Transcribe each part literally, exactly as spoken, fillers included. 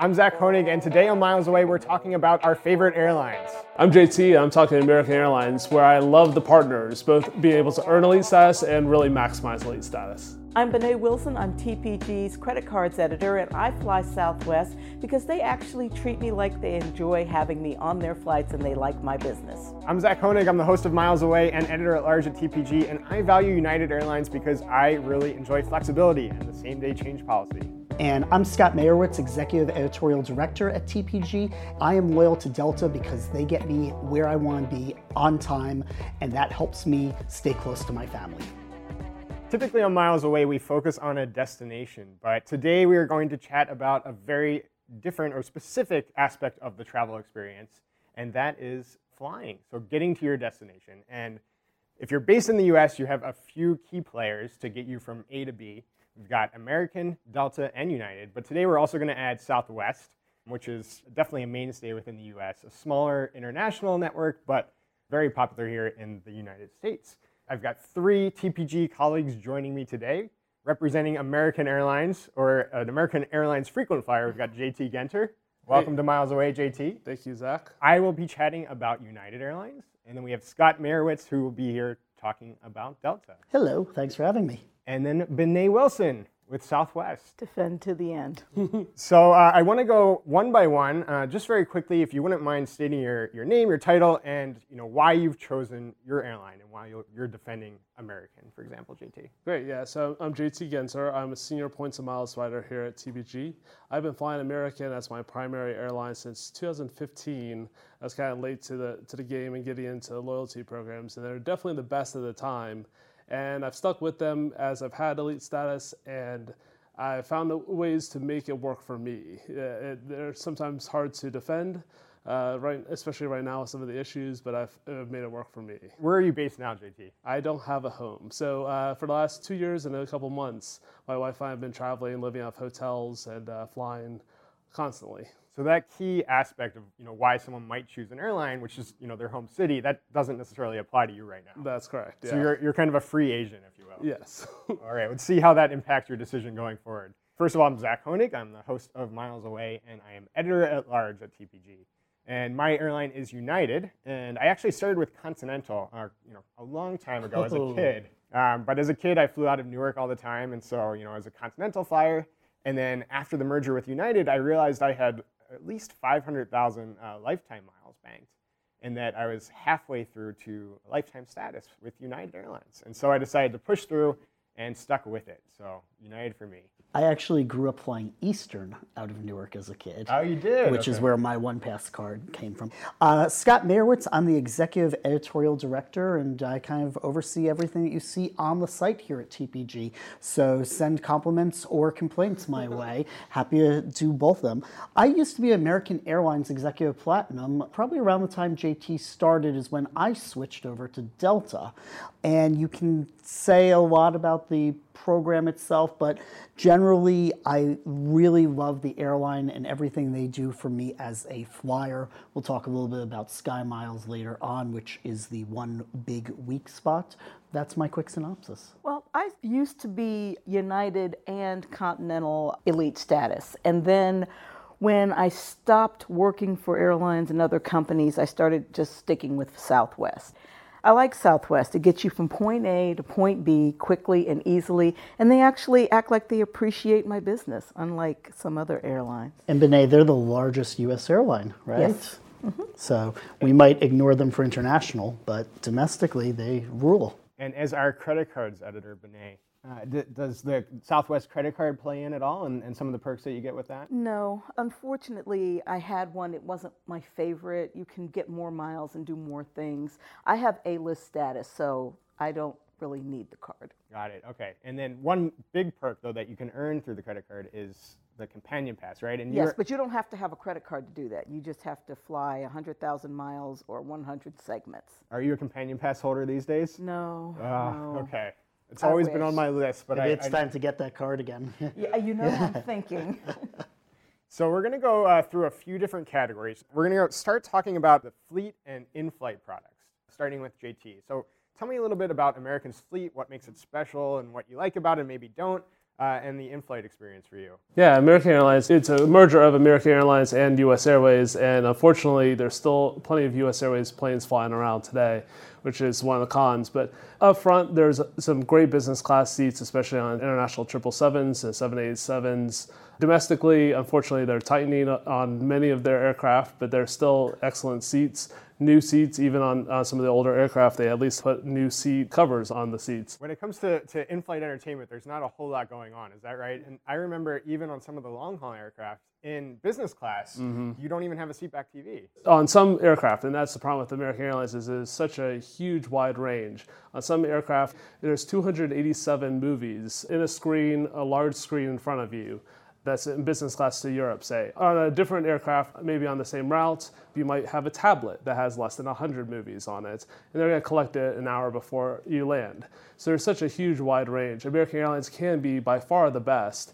I'm Zach Honig, and today on Miles Away, we're talking about our favorite airlines. I'm J T, and I'm talking American Airlines, where I love the partners, both being able to earn elite status and really maximize elite status. I'm Benet Wilson, I'm T P G's credit cards editor, and I fly Southwest because they actually treat me like they enjoy having me on their flights and they like my business. I'm Zach Honig, I'm the host of Miles Away and editor-at-large at T P G, and I value United Airlines because I really enjoy flexibility and the same-day change policy. And I'm Scott Mayerowitz, Executive Editorial Director at T P G. I am loyal to Delta because they get me where I want to be on time, and that helps me stay close to my family. Typically on Miles Away, we focus on a destination, but today we are going to chat about a very different or specific aspect of the travel experience, and that is flying, so getting to your destination. And if you're based in the U S, you have a few key players to get you from A to B. We've got American, Delta, and United, but today we're also going to add Southwest, which is definitely a mainstay within the U S, a smaller international network, but very popular here in the United States. I've got three T P G colleagues joining me today, representing American Airlines, or an American Airlines frequent flyer. We've got J T Genter. Welcome hey. to Miles Away, J T. Thank you, Zach. I will be chatting about United Airlines, and then we have Scott Mayerowitz, who will be here talking about Delta. Hello, thanks for having me. And then Benet Wilson with Southwest. Defend to the end. So uh, I want to go one by one, uh, just very quickly, if you wouldn't mind stating your, your name, your title, and you know why you've chosen your airline and why you're, you're defending American, for example, J T. Great, yeah. So I'm J T Genter. I'm a senior points and miles writer here at T P G. I've been flying American as my primary airline since two thousand fifteen. I was kind of late to the to the game and getting into loyalty programs, and they're definitely the best at the time. And I've stuck with them as I've had elite status, and I've found ways to make it work for me. It, they're sometimes hard to defend, uh, right, especially right now with some of the issues, but I've, I've made it work for me. Where are you based now, J T? I don't have a home. So uh, for the last two years and a couple months, my wife and I have been traveling, living off hotels, and uh, flying constantly. So that key aspect of you know why someone might choose an airline, which is you know their home city, that doesn't necessarily apply to you right now. That's correct. Yeah. So you're you're kind of a free agent, if you will. Yes. All right. Let's see how that impacts your decision going forward. First of all, I'm Zach Honig. I'm the host of Miles Away, and I am editor at large at T P G. And my airline is United, and I actually started with Continental, uh, you know, a long time ago as a kid. Um, but as a kid, I flew out of Newark all the time, and so you know, as a Continental flyer. And then after the merger with United, I realized I had at least five hundred thousand uh, lifetime miles banked, and that I was halfway through to lifetime status with United Airlines. And so I decided to push through and stuck with it. So United for me. I actually grew up flying Eastern out of Newark as a kid. Oh, you did? Which okay. is where my One Pass card came from. Uh, Scott Mayerowitz, I'm the executive editorial director, and I kind of oversee everything that you see on the site here at T P G. So send compliments or complaints my way. Happy to do both of them. I used to be American Airlines Executive Platinum. Probably around the time J T started is when I switched over to Delta. And you can say a lot about the program itself, but generally I really love the airline and everything they do for me as a flyer. We'll talk a little bit about Sky Miles later on, which is the one big weak spot. That's my quick synopsis. Well, I used to be United and Continental elite status, and then when I stopped working for airlines and other companies, I started just sticking with Southwest. I like Southwest. It gets you from point A to point B quickly and easily, and they actually act like they appreciate my business, unlike some other airlines. And Benet, they're the largest U S airline, right? Yes. Mm-hmm. So we might ignore them for international, but domestically they rule. And as our credit cards editor, Benet, Uh, d- does the Southwest credit card play in at all, and, and some of the perks that you get with that? No. Unfortunately, I had one. It wasn't my favorite. You can get more miles and do more things. I have A-list status, so I don't really need the card. Got it. Okay. And then one big perk, though, that you can earn through the credit card is the companion pass, right? And yes, but you don't have to have a credit card to do that. You just have to fly one hundred thousand miles or one hundred segments. Are you a companion pass holder these days? No. Oh, no. Okay. It's I always wish. been on my list, but Maybe I, it's I, time I, to get that card again. Yeah, you know what I'm thinking. So we're going to go uh, through a few different categories. We're going to go start talking about the fleet and in-flight products, starting with J T. So tell me a little bit about American's fleet, what makes it special, and what you like about it, maybe don't, uh, and the in-flight experience for you. Yeah, American Airlines, it's a merger of American Airlines and U S Airways, and unfortunately, there's still plenty of U S Airways planes flying around today, which is one of the cons. But up front, there's some great business class seats, especially on international triple sevens and seven eighty-sevens. Domestically, unfortunately, they're tightening on many of their aircraft, but they're still excellent seats. New seats, even on uh, some of the older aircraft, they at least put new seat covers on the seats. When it comes to, to in-flight entertainment, there's not a whole lot going on, is that right? And I remember even on some of the long-haul aircraft, in business class, mm-hmm. you don't even have a seatback T V. On some aircraft, and that's the problem with American Airlines, is there's such a huge wide range. On some aircraft, there's two hundred eighty-seven movies in a screen, a large screen in front of you. That's in business class to Europe, say. On a different aircraft, maybe on the same route, you might have a tablet that has less than one hundred movies on it, and they're going to collect it an hour before you land. So there's such a huge wide range. American Airlines can be by far the best,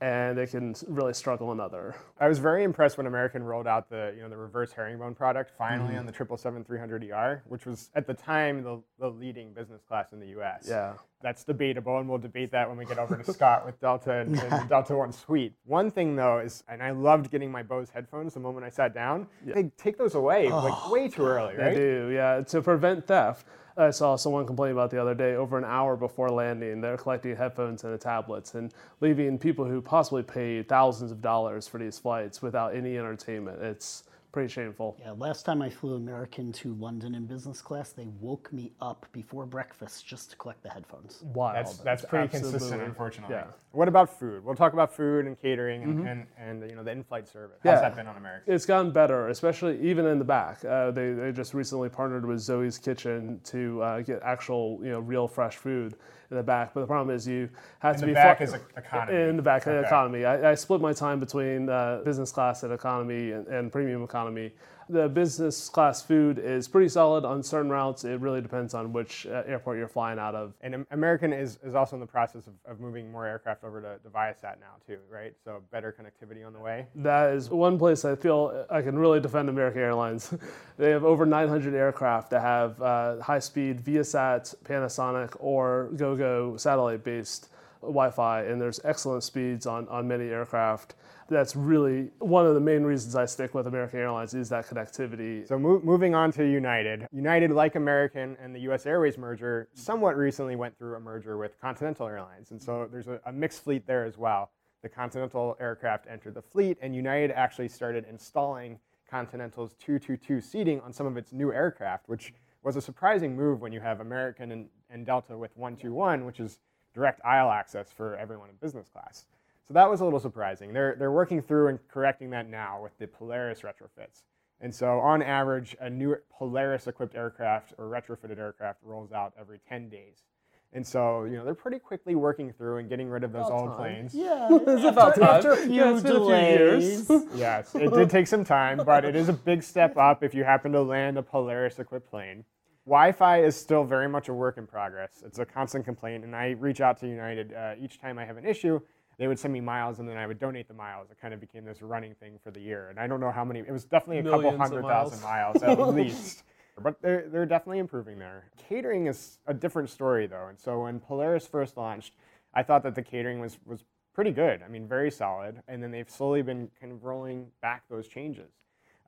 and they can really struggle another. I was very impressed when American rolled out the you know the reverse herringbone product, finally mm. on the triple seven three hundred E R, which was at the time the, the leading business class in the U S. Yeah. That's debatable, and we'll debate that when we get over to Scott with Delta and, and Delta One Suite. One thing, though, is, and I loved getting my Bose headphones the moment I sat down. Yeah. They take those away oh, like way too early, right? They do, yeah, to prevent theft. I saw someone complain about the other day, over an hour before landing, they're collecting headphones and the tablets and leaving people who possibly pay thousands of dollars for these flights without any entertainment. It's pretty shameful. Yeah, last time I flew American to London in business class, they woke me up before breakfast just to collect the headphones. Wow. That's, that's pretty Absolutely. consistent, unfortunately. Yeah. What about food? We'll talk about food and catering and, mm-hmm. and, and you know the in-flight service. How's yeah. that been on American? It's gotten better, especially even in the back. Uh, they, they just recently partnered with Zoe's Kitchen to uh, get actual, you know, real fresh food in the back. But the problem is you have in to be... In the back fl- is economy. In the back okay. is economy. I, I split my time between uh, business class and economy and, and premium economy. Economy. The business class food is pretty solid on certain routes. It really depends on which uh, airport you're flying out of. And American is, is also in the process of, of moving more aircraft over to, to Viasat now too, right? So better connectivity on the way. That is one place I feel I can really defend American Airlines. They have over nine hundred aircraft that have uh, high-speed Viasat, Panasonic, or GoGo satellite-based Wi-Fi, and there's excellent speeds on, on many aircraft. That's really one of the main reasons I stick with American Airlines is that connectivity. So mo- moving on to United. United, like American and the U S Airways merger, somewhat recently went through a merger with Continental Airlines. And so there's a, a mixed fleet there as well. The Continental aircraft entered the fleet, and United actually started installing Continental's two two two seating on some of its new aircraft, which was a surprising move when you have American and, and Delta with one two one, which is direct aisle access for everyone in business class. So that was a little surprising. They're they're working through and correcting that now with the Polaris retrofits. And so on average, a new Polaris-equipped aircraft or retrofitted aircraft rolls out every ten days. And so, you know, they're pretty quickly working through and getting rid of those about old time. planes. Yeah, it's about time. After a few, yeah, it's been delays. A few years. Yes, it did take some time, but it is a big step up if you happen to land a Polaris-equipped plane. Wi-Fi is still very much a work in progress. It's a constant complaint, and I reach out to United uh, each time I have an issue. They would send me miles, and then I would donate the miles. It kind of became this running thing for the year, and I don't know how many. It was definitely a Millions couple hundred thousand miles at least, but they're, they're definitely improving there. Catering is a different story, though, and so when Polaris first launched, I thought that the catering was, was pretty good. I mean, very solid, and then they've slowly been kind of rolling back those changes.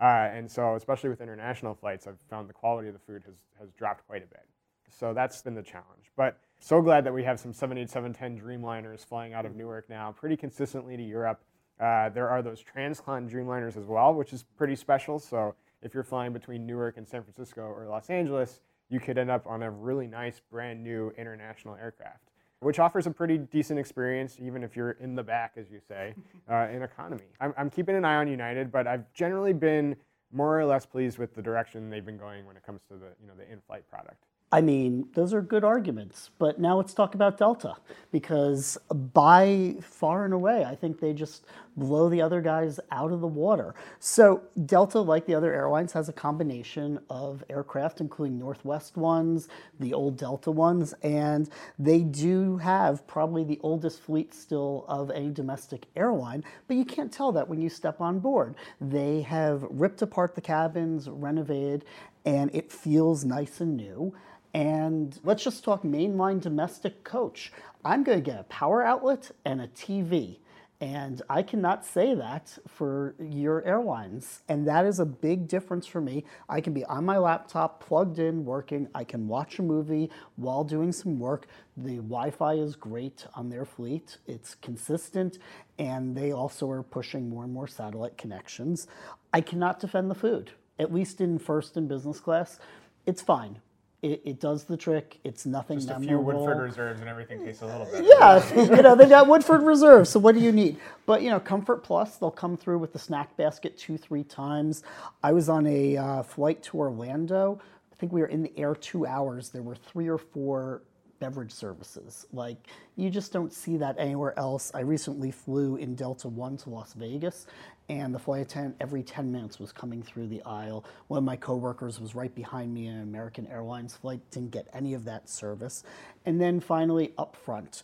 Uh, and so, especially with international flights, I've found the quality of the food has, has dropped quite a bit. So that's been the challenge. But so glad that we have some seven eighty-seven ten Dreamliners flying out of Newark now pretty consistently to Europe. Uh, there are those transcon Dreamliners as well, which is pretty special. So if you're flying between Newark and San Francisco or Los Angeles, you could end up on a really nice brand new international aircraft, which offers a pretty decent experience, even if you're in the back, as you say, uh, in economy. I'm, I'm keeping an eye on United, but I've generally been more or less pleased with the direction they've been going when it comes to the, you know, the in-flight product. I mean, those are good arguments, but now let's talk about Delta, because by far and away, I think they just blow the other guys out of the water. So Delta, like the other airlines, has a combination of aircraft, including Northwest ones, the old Delta ones, and they do have probably the oldest fleet still of any domestic airline, but you can't tell that when you step on board. They have ripped apart the cabins, renovated, and it feels nice and new. And let's just talk mainline domestic coach. I'm going to get a power outlet and a T V. And I cannot say that for your airlines. And that is a big difference for me. I can be on my laptop, plugged in, working. I can watch a movie while doing some work. The Wi-Fi is great on their fleet. It's consistent. And they also are pushing more and more satellite connections. I cannot defend the food, at least in first and business class. It's fine. It, it does the trick. It's nothing Just memorable. Just a few Woodford Reserves and everything tastes a little better. Yeah, you know, they got Woodford Reserves, so what do you need? But, you know, Comfort Plus, they'll come through with the snack basket two, three times. I was on a uh, flight to Orlando. I think we were in the air two hours. There were three or four beverage services. Like, you just don't see that anywhere else. I recently flew in Delta One to Las Vegas, and the flight attendant every ten minutes was coming through the aisle. One of my coworkers was right behind me in an American Airlines flight, didn't get any of that service. And then finally, up front.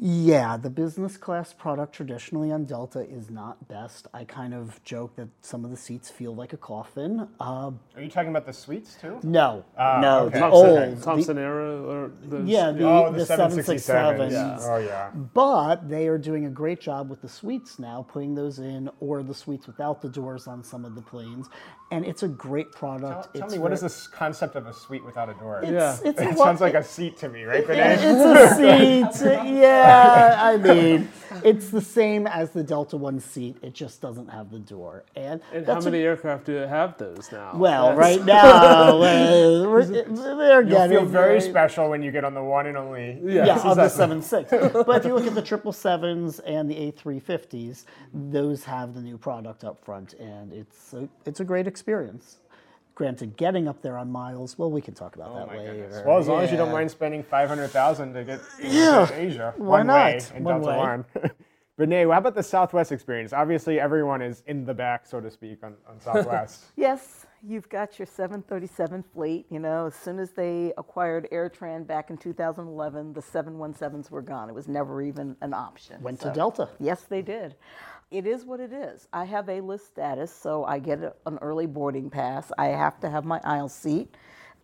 Yeah, the business class product traditionally on Delta is not best. I kind of joke that some of the seats feel like a coffin. Uh, Are you talking about the suites too? No, uh, no, okay. the old Thompson era, or the yeah, the, oh, the, the seven sixty-sevens. Yeah. Oh yeah. But they are doing a great job with the suites now, putting those in, or the suites without the doors on some of the planes, and it's a great product. Tell, tell it's me, what is this concept of a suite without a door? It's, yeah, it's it a, sounds like a seat to me, right? It, it's a seat. Yeah. Yeah, I mean, it's the same as the Delta One seat. It just doesn't have the door. And, and how many a, aircraft do have those now? Well, that's, right now, uh, we're, they're You'll getting... You'll feel very right. special when you get on the one and only. Yeah, yeah on exactly. the seven six. But if you look at the triple sevens and the A three fifties, those have the new product up front, and it's a, it's a great experience. Granted, getting up there on miles, well, we can talk about oh that later. Goodness. Well, as long yeah. as you don't mind spending five hundred thousand dollars to get to yeah. Asia. Why one not? Way in one Delta One. Benet, how about the Southwest experience? Obviously, everyone is in the back, so to speak, on, on Southwest. Yes, you've got your seven thirty-seven fleet. You know, as soon as they acquired AirTran back in two thousand eleven, the seven seventeens were gone. It was never even an option. Went so. to Delta. Yes, they did. It is what it is. I have A-list status, so I get a, an early boarding pass. I have to have my aisle seat.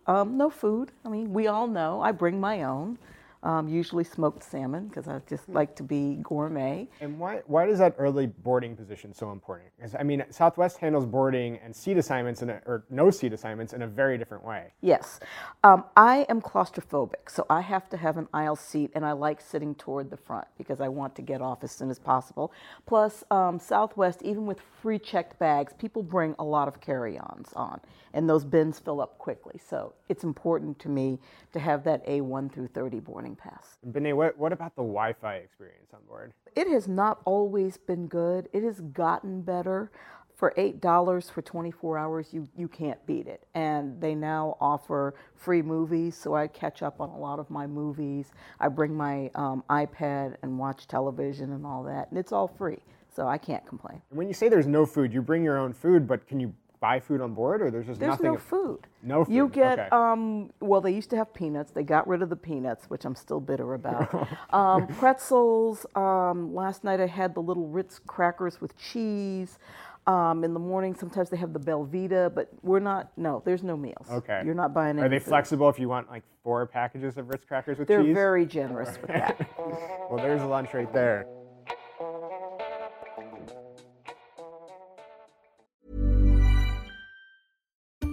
Um, no food. I mean, we all know. I bring my own, um, usually smoked salmon, because I just like to be gourmet. And why why is that early boarding position so important? Because, I mean, Southwest handles boarding and seat assignments, in a, or no seat assignments, in a very different way. Yes. Um, I am claustrophobic, so I have to have an aisle seat, and I like sitting toward the front because I want to get off as soon as possible. Plus, um, Southwest, even with free checked bags, people bring a lot of carry-ons on, and those bins fill up quickly. So it's important to me to have that A one through thirty boarding pass. Benet, what, what about the Wi-Fi experience on board? It has not always been good. It has gotten better. For eight dollars for twenty-four hours, you, you can't beat it. And they now offer free movies, so I catch up on a lot of my movies. I bring my um, iPad and watch television and all that, and it's all free, so I can't complain. When you say there's no food, you bring your own food, but can you buy food on board, or there's just there's nothing? There's no food. No food. You get, okay. um, well, they used to have peanuts. They got rid of the peanuts, which I'm still bitter about. um, pretzels. Um, last night I had the little Ritz crackers with cheese. Um, in the morning, sometimes they have the Belvita, but we're not, no, there's no meals. Okay. You're not buying anything. Are they flexible if you want, like, four packages of Ritz crackers with They're cheese? They're very generous with that. Well, there's a lunch right there.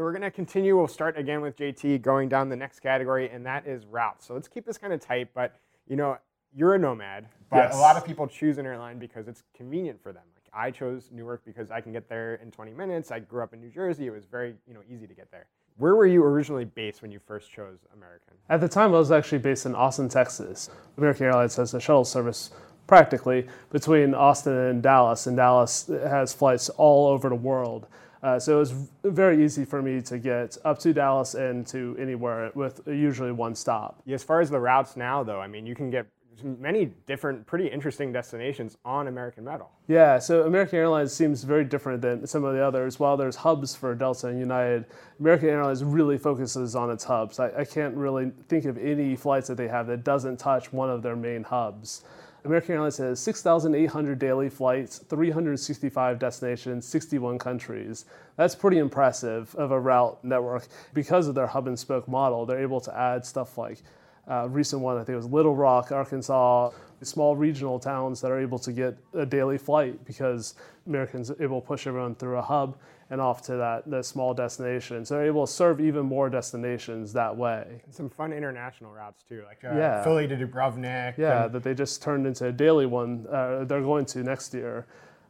So we're going to continue. We'll start again with J T going down the next category, and that is routes. So let's keep this kind of tight, but you know, you're a nomad, but yes. a lot of people choose an airline because it's convenient for them. Like I chose Newark because I can get there in twenty minutes. I grew up in New Jersey. It was very, you know, easy to get there. Where were you originally based when you first chose American? At the time, I was actually based in Austin, Texas. American Airlines has a shuttle service practically between Austin and Dallas, and Dallas has flights all over the world. Uh, so it was very easy for me to get up to Dallas and to anywhere with usually one stop. As far as the routes now, though, I mean, you can get many different, pretty interesting destinations on American metal. Yeah, so American Airlines seems very different than some of the others. While there's hubs for Delta and United, American Airlines really focuses on its hubs. I, I can't really think of any flights that they have that doesn't touch one of their main hubs. American Airlines has six thousand eight hundred daily flights, three hundred sixty-five destinations, sixty-one countries. That's pretty impressive of a route network. Because of their hub and spoke model, they're able to add stuff like Uh, recent one, I think it was Little Rock, Arkansas, small regional towns that are able to get a daily flight because Americans are able to push everyone through a hub and off to that, that small destination. So they're able to serve even more destinations that way. And some fun international routes too, like uh, yeah. Philly to Dubrovnik. Yeah, and- that they just turned into a daily one. Uh, they're going to next year.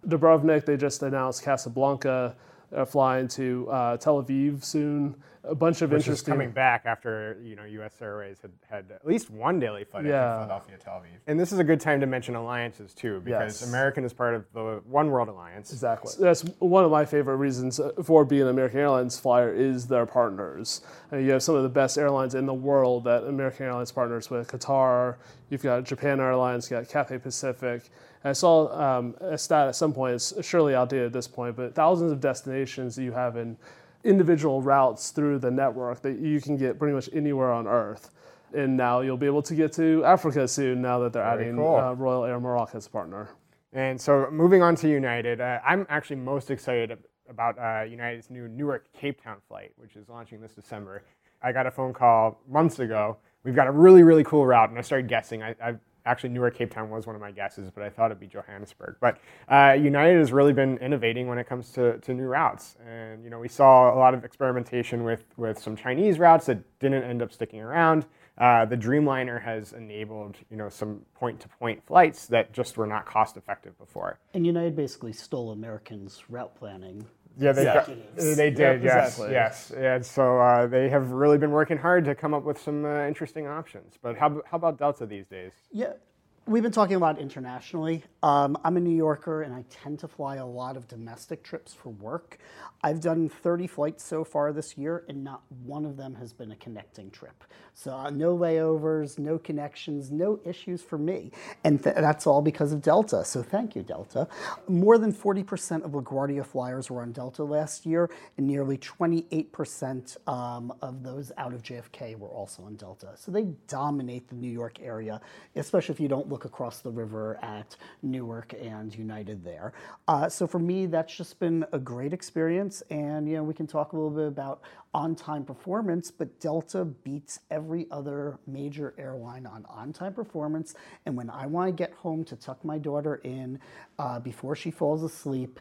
Dubrovnik, they just announced Casablanca. Uh, flying to uh, Tel Aviv soon. A bunch of Which interesting... Which is coming back after, you know, U S Airways had, had at least one daily flight yeah. out of Philadelphia to Tel Aviv. And this is a good time to mention alliances, too, because yes. American is part of the One World Alliance. Exactly. So that's one of my favorite reasons for being an American Airlines flyer is their partners. I mean, you have some of the best airlines in the world that American Airlines partners with. Qatar, you've got Japan Airlines, you've got Cathay Pacific. I saw um, a stat at some point, it's surely outdated at this point, but thousands of destinations that you have in individual routes through the network that you can get pretty much anywhere on Earth. And now you'll be able to get to Africa soon now that they're Very adding cool. uh, Royal Air Morocco as a partner. And so moving on to United, uh, I'm actually most excited about uh, United's new Newark Cape Town flight, which is launching this December. I got a phone call months ago. We've got a really, really cool route, and I started guessing. I, I've Actually, Newark Cape Town was one of my guesses, but I thought it'd be Johannesburg. But uh, United has really been innovating when it comes to, to new routes. And, you know, we saw a lot of experimentation with, with some Chinese routes that didn't end up sticking around. Uh, the Dreamliner has enabled, you know, some point-to-point flights that just were not cost-effective before. And United basically stole Americans' route planning. Yeah, they, yeah. Got, they did, yeah, exactly. yes, yes. And so uh, they have really been working hard to come up with some uh, interesting options. But how, how about Delta these days? Yeah, we've been talking about internationally. Um, I'm a New Yorker, and I tend to fly a lot of domestic trips for work. I've done thirty flights so far this year, and not one of them has been a connecting trip. So uh, no layovers, no connections, no issues for me. And th- that's all because of Delta, so thank you, Delta. More than forty percent of LaGuardia flyers were on Delta last year, and nearly twenty-eight percent um, of those out of J F K were also on Delta. So they dominate the New York area, especially if you don't look across the river at Newark and United there. Uh, so for me, that's just been a great experience. And, you know, we can talk a little bit about on-time performance, but Delta beats every other major airline on on-time performance. And when I want to get home to tuck my daughter in uh, before she falls asleep,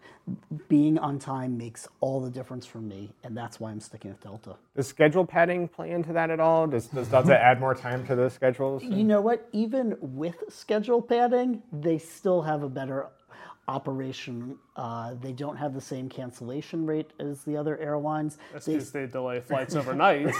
being on time makes all the difference for me. And that's why I'm sticking with Delta. Does schedule padding play into that at all? Does, does Delta add more time to the schedules? You know what? Even with schedule padding, they still have a better operation. Uh, they don't have the same cancellation rate as the other airlines. That's because they, they delay flights overnight.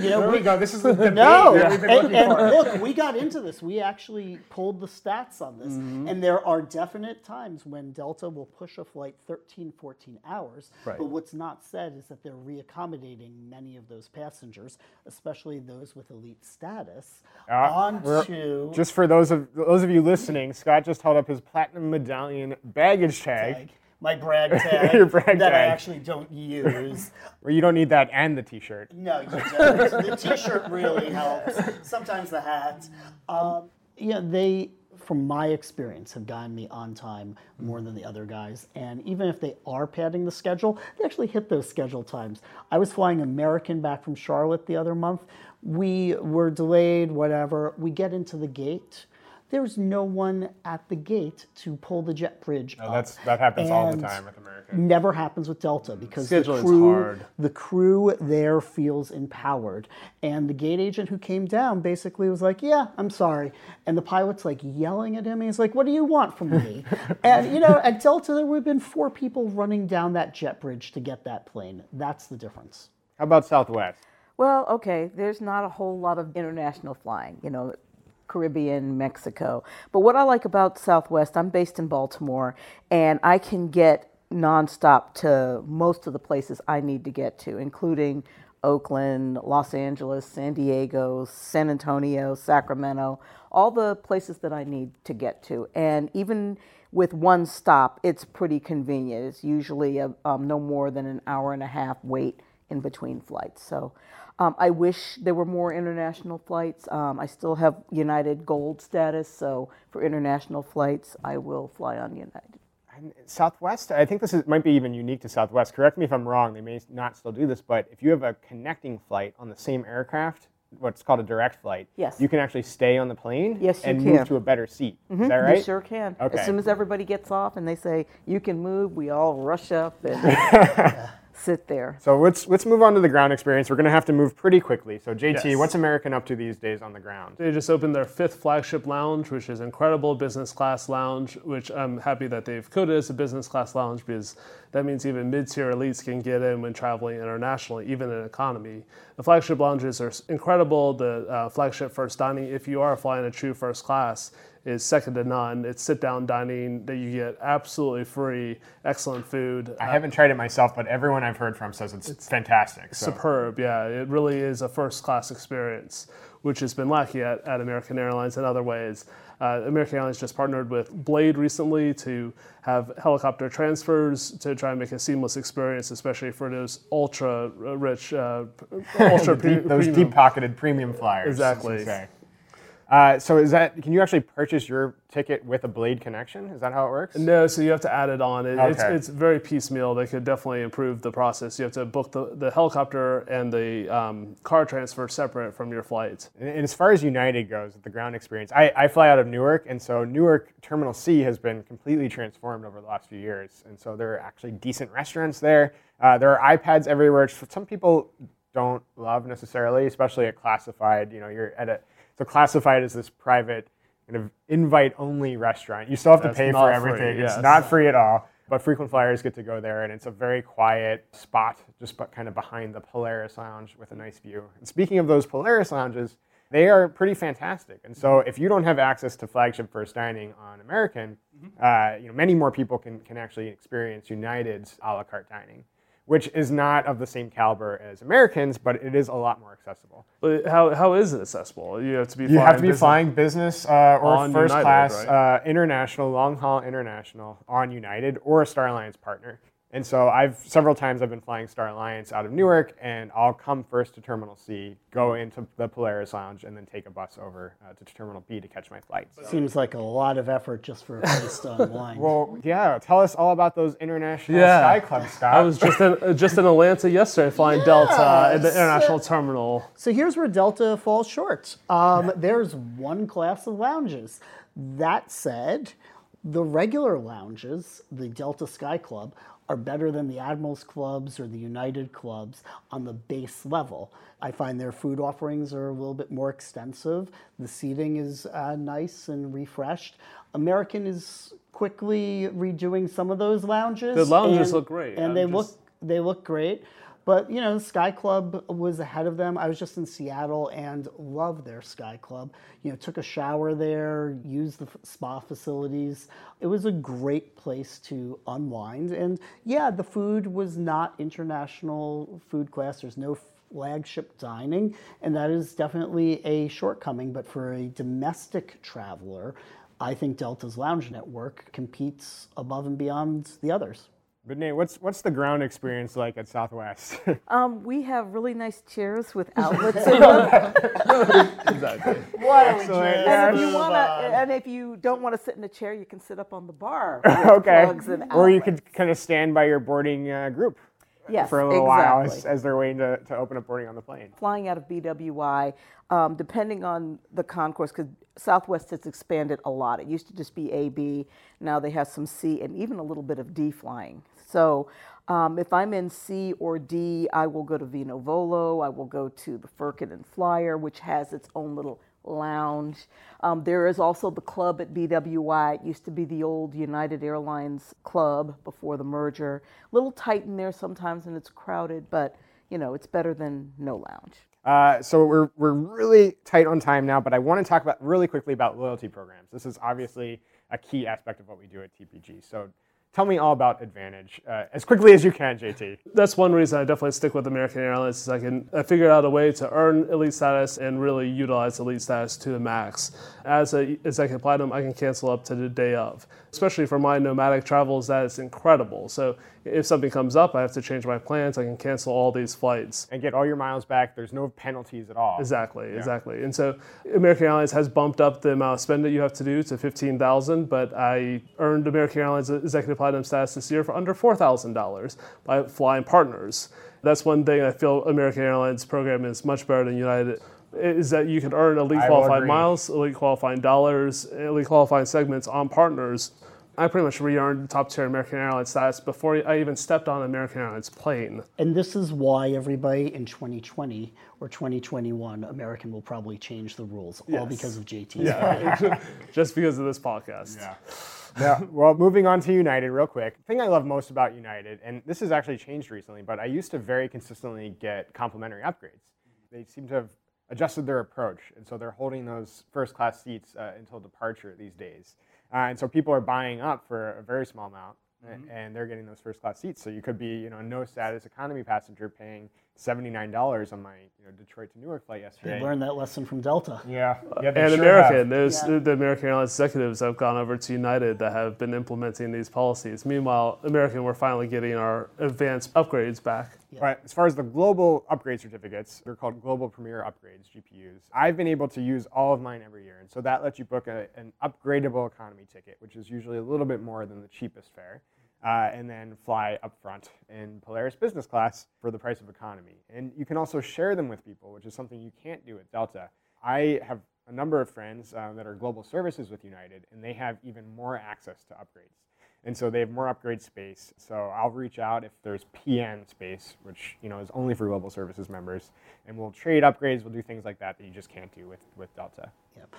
you know, there we, we go. This is the debate. No, yeah. and, and look, we got into this. We actually pulled the stats on this. Mm-hmm. And there are definite times when Delta will push a flight thirteen, fourteen hours. Right. But what's not said is that they're reaccommodating many of those passengers, especially those with elite status, uh, onto... Just for those of, those of you listening, Scott just held up his Platinum Medallion baggage tag. tag. My brag tag Your brag that tag. I actually don't use. Well, you don't need that and the T-shirt. No, you don't. The T-shirt really helps. Sometimes the hat. Um, you know, they, from my experience, have gotten me on time more than the other guys. And even if they are padding the schedule, they actually hit those schedule times. I was flying American back from Charlotte the other month. We were delayed, whatever. We get into the gate. there's no one at the gate to pull the jet bridge oh, up. That's, that happens and all the time with America. Never happens with Delta because the crew, hard. the crew there feels empowered. And the gate agent who came down basically was like, yeah, I'm sorry. And the pilot's like yelling at him. And he's like, what do you want from me? And, you know, at Delta, there would have been four people running down that jet bridge to get that plane. That's the difference. How about Southwest? Well, okay, there's not a whole lot of international flying, you know, Caribbean, Mexico. But what I like about Southwest, I'm based in Baltimore, and I can get nonstop to most of the places I need to get to, including Oakland, Los Angeles, San Diego, San Antonio, Sacramento, all the places that I need to get to. And even with one stop, it's pretty convenient. It's usually a, um, no more than an hour and a half wait in between flights. So um, I wish there were more international flights. Um, I still have United Gold status, so for international flights, I will fly on United. And Southwest, I think this is, might be even unique to Southwest. Correct me if I'm wrong, they may not still do this, but if you have a connecting flight on the same aircraft, what's called a direct flight, yes, you can actually stay on the plane yes, you and can. move to a better seat. Mm-hmm. Is that right? You sure can. Okay. As soon as everybody gets off and they say, you can move, we all rush up and sit there. So let's let's move on to the ground experience. We're going to have to move pretty quickly. So J T, yes. What's American up to these days on the ground? They just opened their fifth flagship lounge, which is incredible, business class lounge, which I'm happy that they've coded as a business class lounge because that means even mid-tier elites can get in when traveling internationally, even in economy. The flagship lounges are incredible. The uh, flagship first dining, if you are flying a true first class, is second to none. It's sit-down dining that you get absolutely free, excellent food. I uh, haven't tried it myself, but everyone I've heard from says it's, it's fantastic. So. Superb, yeah. It really is a first-class experience, which has been lacking at, at American Airlines in other ways. Uh, American Airlines just partnered with Blade recently to have helicopter transfers to try and make a seamless experience, especially for those ultra-rich, uh, ultra pre- deep, those premium. deep-pocketed premium flyers. Exactly. Uh, so is that, can you actually purchase your ticket with a Blade connection? Is that how it works? No, so you have to add it on. It, okay. It's it's very piecemeal. They could definitely improve the process. You have to book the, the helicopter and the um, car transfer separate from your flight. And, and as far as United goes, the ground experience, I, I fly out of Newark, and so Newark Terminal C has been completely transformed over the last few years. And so there are actually decent restaurants there. Uh, there are iPads everywhere. Some people don't love necessarily, especially at Classified. You know, you're at a... So Classified is this private kind of invite-only restaurant. You still have to That's pay for everything. Free, yes. It's not free at all. But frequent flyers get to go there, and it's a very quiet spot just kind of behind the Polaris Lounge with a nice view. And speaking of those Polaris Lounges, they are pretty fantastic. And so if you don't have access to flagship first dining on American, mm-hmm. uh, you know, many more people can, can actually experience United's a la carte dining, which is not of the same caliber as Americans, but it is a lot more accessible. But how how is it accessible? You have to be you flying have to be business, flying business uh, or first United, class right? uh, international, long haul international on United or a Star Alliance partner. And so I've several times I've been flying Star Alliance out of Newark, and I'll come first to Terminal C, go into the Polaris Lounge, and then take a bus over uh, to Terminal B to catch my flight. So. Seems like a lot of effort just for a place online. Well, yeah. Tell us all about those international yeah. Sky Club stops. I was just in, just in Atlanta yesterday flying yes. Delta at the international so, terminal. So here's where Delta falls short. Um, there's one class of lounges. That said, the regular lounges, the Delta Sky Club, are better than the Admirals Clubs or the United Clubs on the base level. I find their food offerings are a little bit more extensive. The seating is uh, nice and refreshed. American is quickly redoing some of those lounges. The lounges and, look great. And I'm they just... look they look great. But, you know, Sky Club was ahead of them. I was just in Seattle and loved their Sky Club. You know, took a shower there, used the spa facilities. It was a great place to unwind. And, yeah, the food was not international food class. There's no flagship dining. And that is definitely a shortcoming. But for a domestic traveler, I think Delta's lounge network competes above and beyond the others. But Nate, what's what's the ground experience like at Southwest? um, we have really nice chairs with outlets in them. Exactly. What Excellent. And if you wanna, and if you don't want to sit in a chair, you can sit up on the bar. Okay. Plugs and outlets. Or you could kind of stand by your boarding uh, group. Yes, for a little exactly. while as, as they're waiting to, to open up boarding on the plane. Flying out of B W I, um, depending on the concourse, because Southwest has expanded a lot. It used to just be A B. Now they have some C and even a little bit of D flying. So um, if I'm in C or D, I will go to Vino Volo. I will go to the Firkin and Flyer, which has its own little lounge. Um, there is also the club at B W I. It used to be the old United Airlines club before the merger. A little tight in there sometimes, and it's crowded, but you know, it's better than no lounge. Uh, so we're we're really tight on time now, but I want to talk about really quickly about loyalty programs. This is obviously a key aspect of what we do at T P G. So tell me all about Advantage uh, as quickly as you can, J T. That's one reason I definitely stick with American Airlines is I can I figured out a way to earn elite status and really utilize elite status to the max. As a Executive Platinum, I can cancel up to the day of. Especially for my nomadic travels, that is incredible. So if something comes up, I have to change my plans. I can cancel all these flights. And get all your miles back. There's no penalties at all. Exactly, yeah. exactly. And so American Airlines has bumped up the amount of spend that you have to do to fifteen thousand dollars, but I earned American Airlines Executive Platinum status this year for under four thousand dollars by flying partners. That's one thing I feel American Airlines program is much better than United is that you can earn elite qualifying miles, elite qualifying dollars, elite qualifying segments on partners. I pretty much re-earned top-tier American Airlines status before I even stepped on an American Airlines plane. And this is why everybody in twenty twenty or twenty twenty-one, American will probably change the rules, yes. all because of J T's. Yeah. Just because of this podcast. Yeah. Yeah. Well, moving on to United real quick. The thing I love most about United, and this has actually changed recently, but I used to very consistently get complimentary upgrades. They seem to have adjusted their approach, and so they're holding those first-class seats uh, until departure these days. Uh, and so people are buying up for a very small amount, mm-hmm. and they're getting those first-class seats. So you could be, you know, a no-status economy passenger paying seventy-nine dollars on my, you know, Detroit to Newark flight yesterday. You learned that lesson from Delta. Yeah, yeah and sure American. Have. There's yeah. the American Airlines executives have gone over to United that have been implementing these policies. Meanwhile, American, we're finally getting our advanced upgrades back. Yeah. All right. As far as the global upgrade certificates, they're called Global Premier Upgrades, G P Us. I've been able to use all of mine every year, and so that lets you book a, an upgradable economy ticket, which is usually a little bit more than the cheapest fare. Uh, and then fly up front in Polaris business class for the price of economy. And you can also share them with people, which is something you can't do at Delta. I have a number of friends uh, that are global services with United, and they have even more access to upgrades. And so they have more upgrade space. So I'll reach out if there's P N space, which you know is only for global services members, and we'll trade upgrades, we'll do things like that that you just can't do with, with Delta. Yep.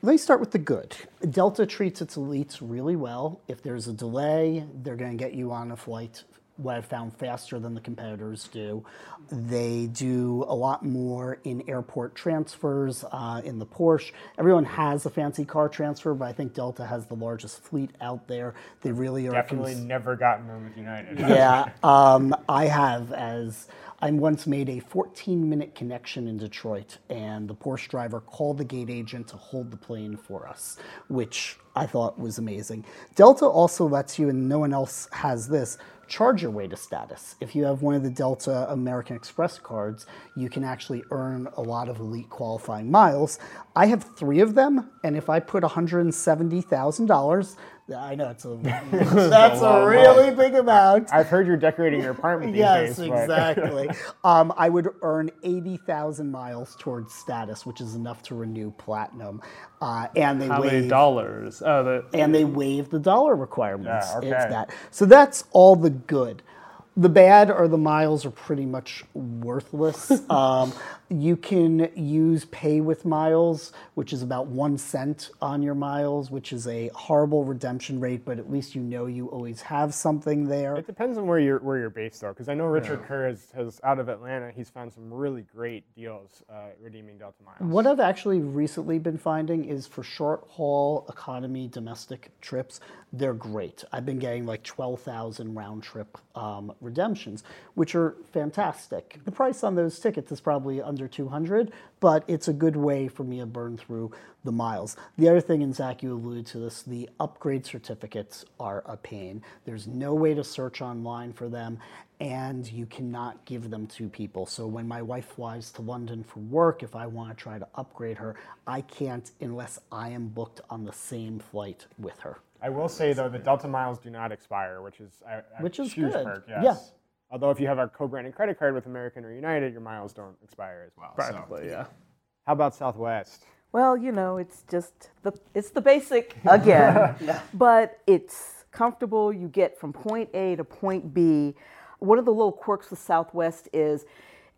Let me start with the good. Delta treats its elites really well. If there's a delay, they're going to get you on a flight, what I've found, faster than the competitors do. They do a lot more in airport transfers, uh, in the Porsche. Everyone has a fancy car transfer, but I think Delta has the largest fleet out there. They really are... Definitely cons- never gotten them with United. Yeah, um, I have as... I once made a fourteen-minute connection in Detroit, and the Porsche driver called the gate agent to hold the plane for us, which I thought was amazing. Delta also lets you, and no one else has this, charge your way to status. If you have one of the Delta American Express cards, you can actually earn a lot of elite qualifying miles. I have three of them, and if I put one hundred seventy thousand dollars, I know it's a that's a, a really big amount. I've heard you're decorating your apartment these yes, days. Yes, exactly. um, I would earn eighty thousand miles towards status, which is enough to renew platinum. Uh, and they How waive, many dollars? Oh, the, and they waive the dollar requirements. Yeah, okay. It's that. So that's all the good. The bad or the miles are pretty much worthless. um, you can use pay with miles, which is about one cent on your miles, which is a horrible redemption rate, but at least you know you always have something there. It depends on where you're where you're based, though, because I know Richard yeah. Kerr has, has out of Atlanta. He's found some really great deals uh, redeeming Delta miles. What I've actually recently been finding is for short-haul economy domestic trips, they're great. I've been getting like twelve thousand round-trip um, redemptions, which are fantastic. The price on those tickets is probably under two hundred, but it's a good way for me to burn through the miles. The other thing, and Zach, you alluded to this, the upgrade certificates are a pain. There's no way to search online for them, and you cannot give them to people. So when my wife flies to London for work, if I want to try to upgrade her, I can't unless I am booked on the same flight with her. I will say, though, the Delta miles do not expire, which is a, a which is huge good. perk. Yes. Yeah. Although if you have a co-branded credit card with American or United, your miles don't expire as well. Practically, so. yeah. How about Southwest? well, you know, it's just the it's the basic again. Yeah. But it's comfortable. You get from point A to point B. One of the little quirks with Southwest is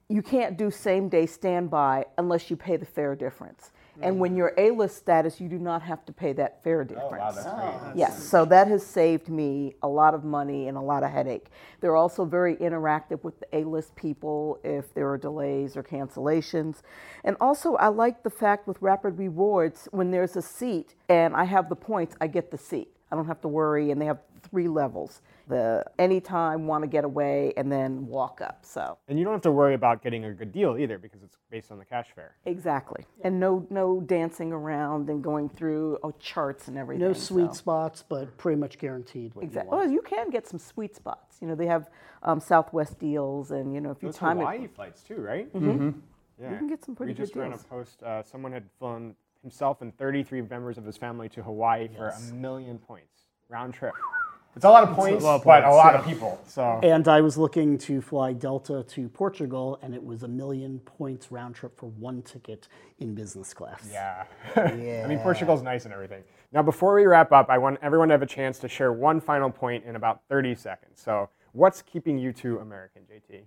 you can't do same-day standby unless you pay the fare difference. Mm-hmm. And when you're A-list status, you do not have to pay that fare difference. Oh, wow, that's oh, great. Yes, so that has saved me a lot of money and a lot of headache. They're also very interactive with the A-list people if there are delays or cancellations. And also, I like the fact with Rapid Rewards, when there's a seat and I have the points, I get the seat. I don't have to worry, and they have three levels. The anytime, want to get away, and then walk up. So and you don't have to worry about getting a good deal either because it's based on the cash fare. Exactly. And no no dancing around and going through oh, charts and everything. No sweet so. spots, but pretty much guaranteed what exactly. you want. Well, you can get some sweet spots. You know, they have um, Southwest deals, and you know, if you Those time Hawaii it. Hawaii flights too, right? Mm-hmm. Mm-hmm. Yeah. You can get some pretty we good deals. We just ran a post. Uh, someone had flown himself and thirty-three members of his family to Hawaii yes. for a million points. Round trip. It's a lot of points, a lot of points but a lot yeah. of people. So. And I was looking to fly Delta to Portugal, and it was a million points round trip for one ticket in business class. Yeah. yeah. I mean, Portugal's nice and everything. Now, before we wrap up, I want everyone to have a chance to share one final point in about thirty seconds. So what's keeping you two American, J T?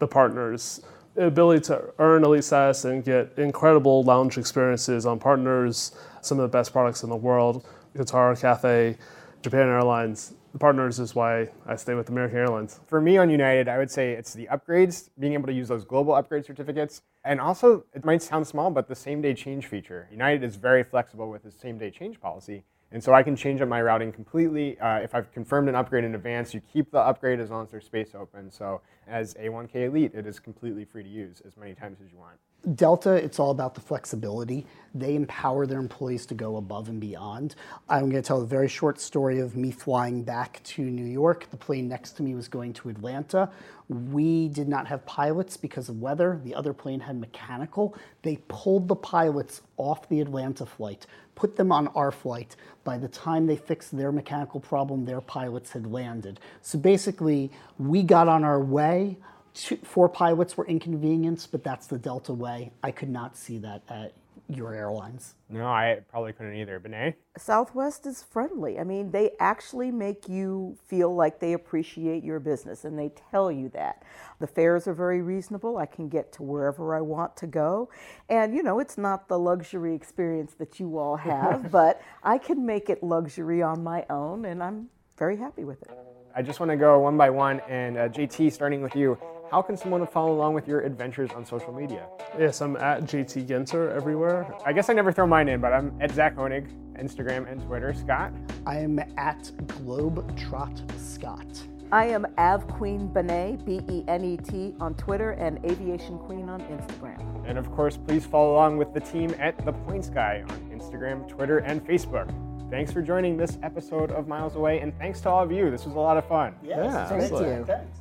The partners. The ability to earn elite status and get incredible lounge experiences on partners, some of the best products in the world, Qatar, Cathay, Japan Airlines. The partners is why I stay with American Airlines. For me on United, I would say it's the upgrades, being able to use those global upgrade certificates. And also, it might sound small, but the same-day change feature. United is very flexible with the same-day change policy. And so I can change up my routing completely. Uh, if I've confirmed an upgrade in advance, you keep the upgrade as long as there's space open. So as A one K Elite, it is completely free to use as many times as you want. Delta, it's all about the flexibility. They empower their employees to go above and beyond. I'm going to tell a very short story of me flying back to New York. The plane next to me was going to Atlanta. We did not have pilots because of weather. The other plane had mechanical. They pulled the pilots off the Atlanta flight, put them on our flight. By the time they fixed their mechanical problem, their pilots had landed. So basically, we got on our way. Two, four pilots were inconvenienced, but that's the Delta way. I could not see that at your airlines. No, I probably couldn't either. Benet? Southwest is friendly. I mean, they actually make you feel like they appreciate your business, and they tell you that. The fares are very reasonable. I can get to wherever I want to go. And, you know, it's not the luxury experience that you all have, but I can make it luxury on my own, and I'm very happy with it. I just want to go one by one, and uh, J T, starting with you. How can someone follow along with your adventures on social media? Yes, I'm at J T Genter everywhere. I guess I never throw mine in, but I'm at Zach Honig, Instagram and Twitter. Scott? I am at Globetrot Scott. I am Av Queen Benet, B E N E T, on Twitter, and Aviation Queen on Instagram. And of course, please follow along with the team at The Points Guy on Instagram, Twitter, and Facebook. Thanks for joining this episode of Miles Away, and thanks to all of you. This was a lot of fun. Yes, yeah, thank you. Thanks.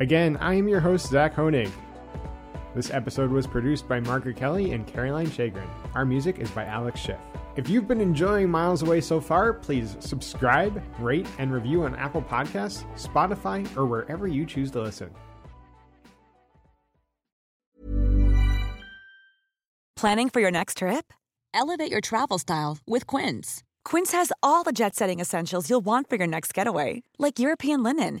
Again, I am your host, Zach Honig. This episode was produced by Margaret Kelly and Caroline Chagrin. Our music is by Alex Schiff. If you've been enjoying Miles Away so far, please subscribe, rate, and review on Apple Podcasts, Spotify, or wherever you choose to listen. Planning for your next trip? Elevate your travel style with Quince. Quince has all the jet-setting essentials you'll want for your next getaway, like European linen,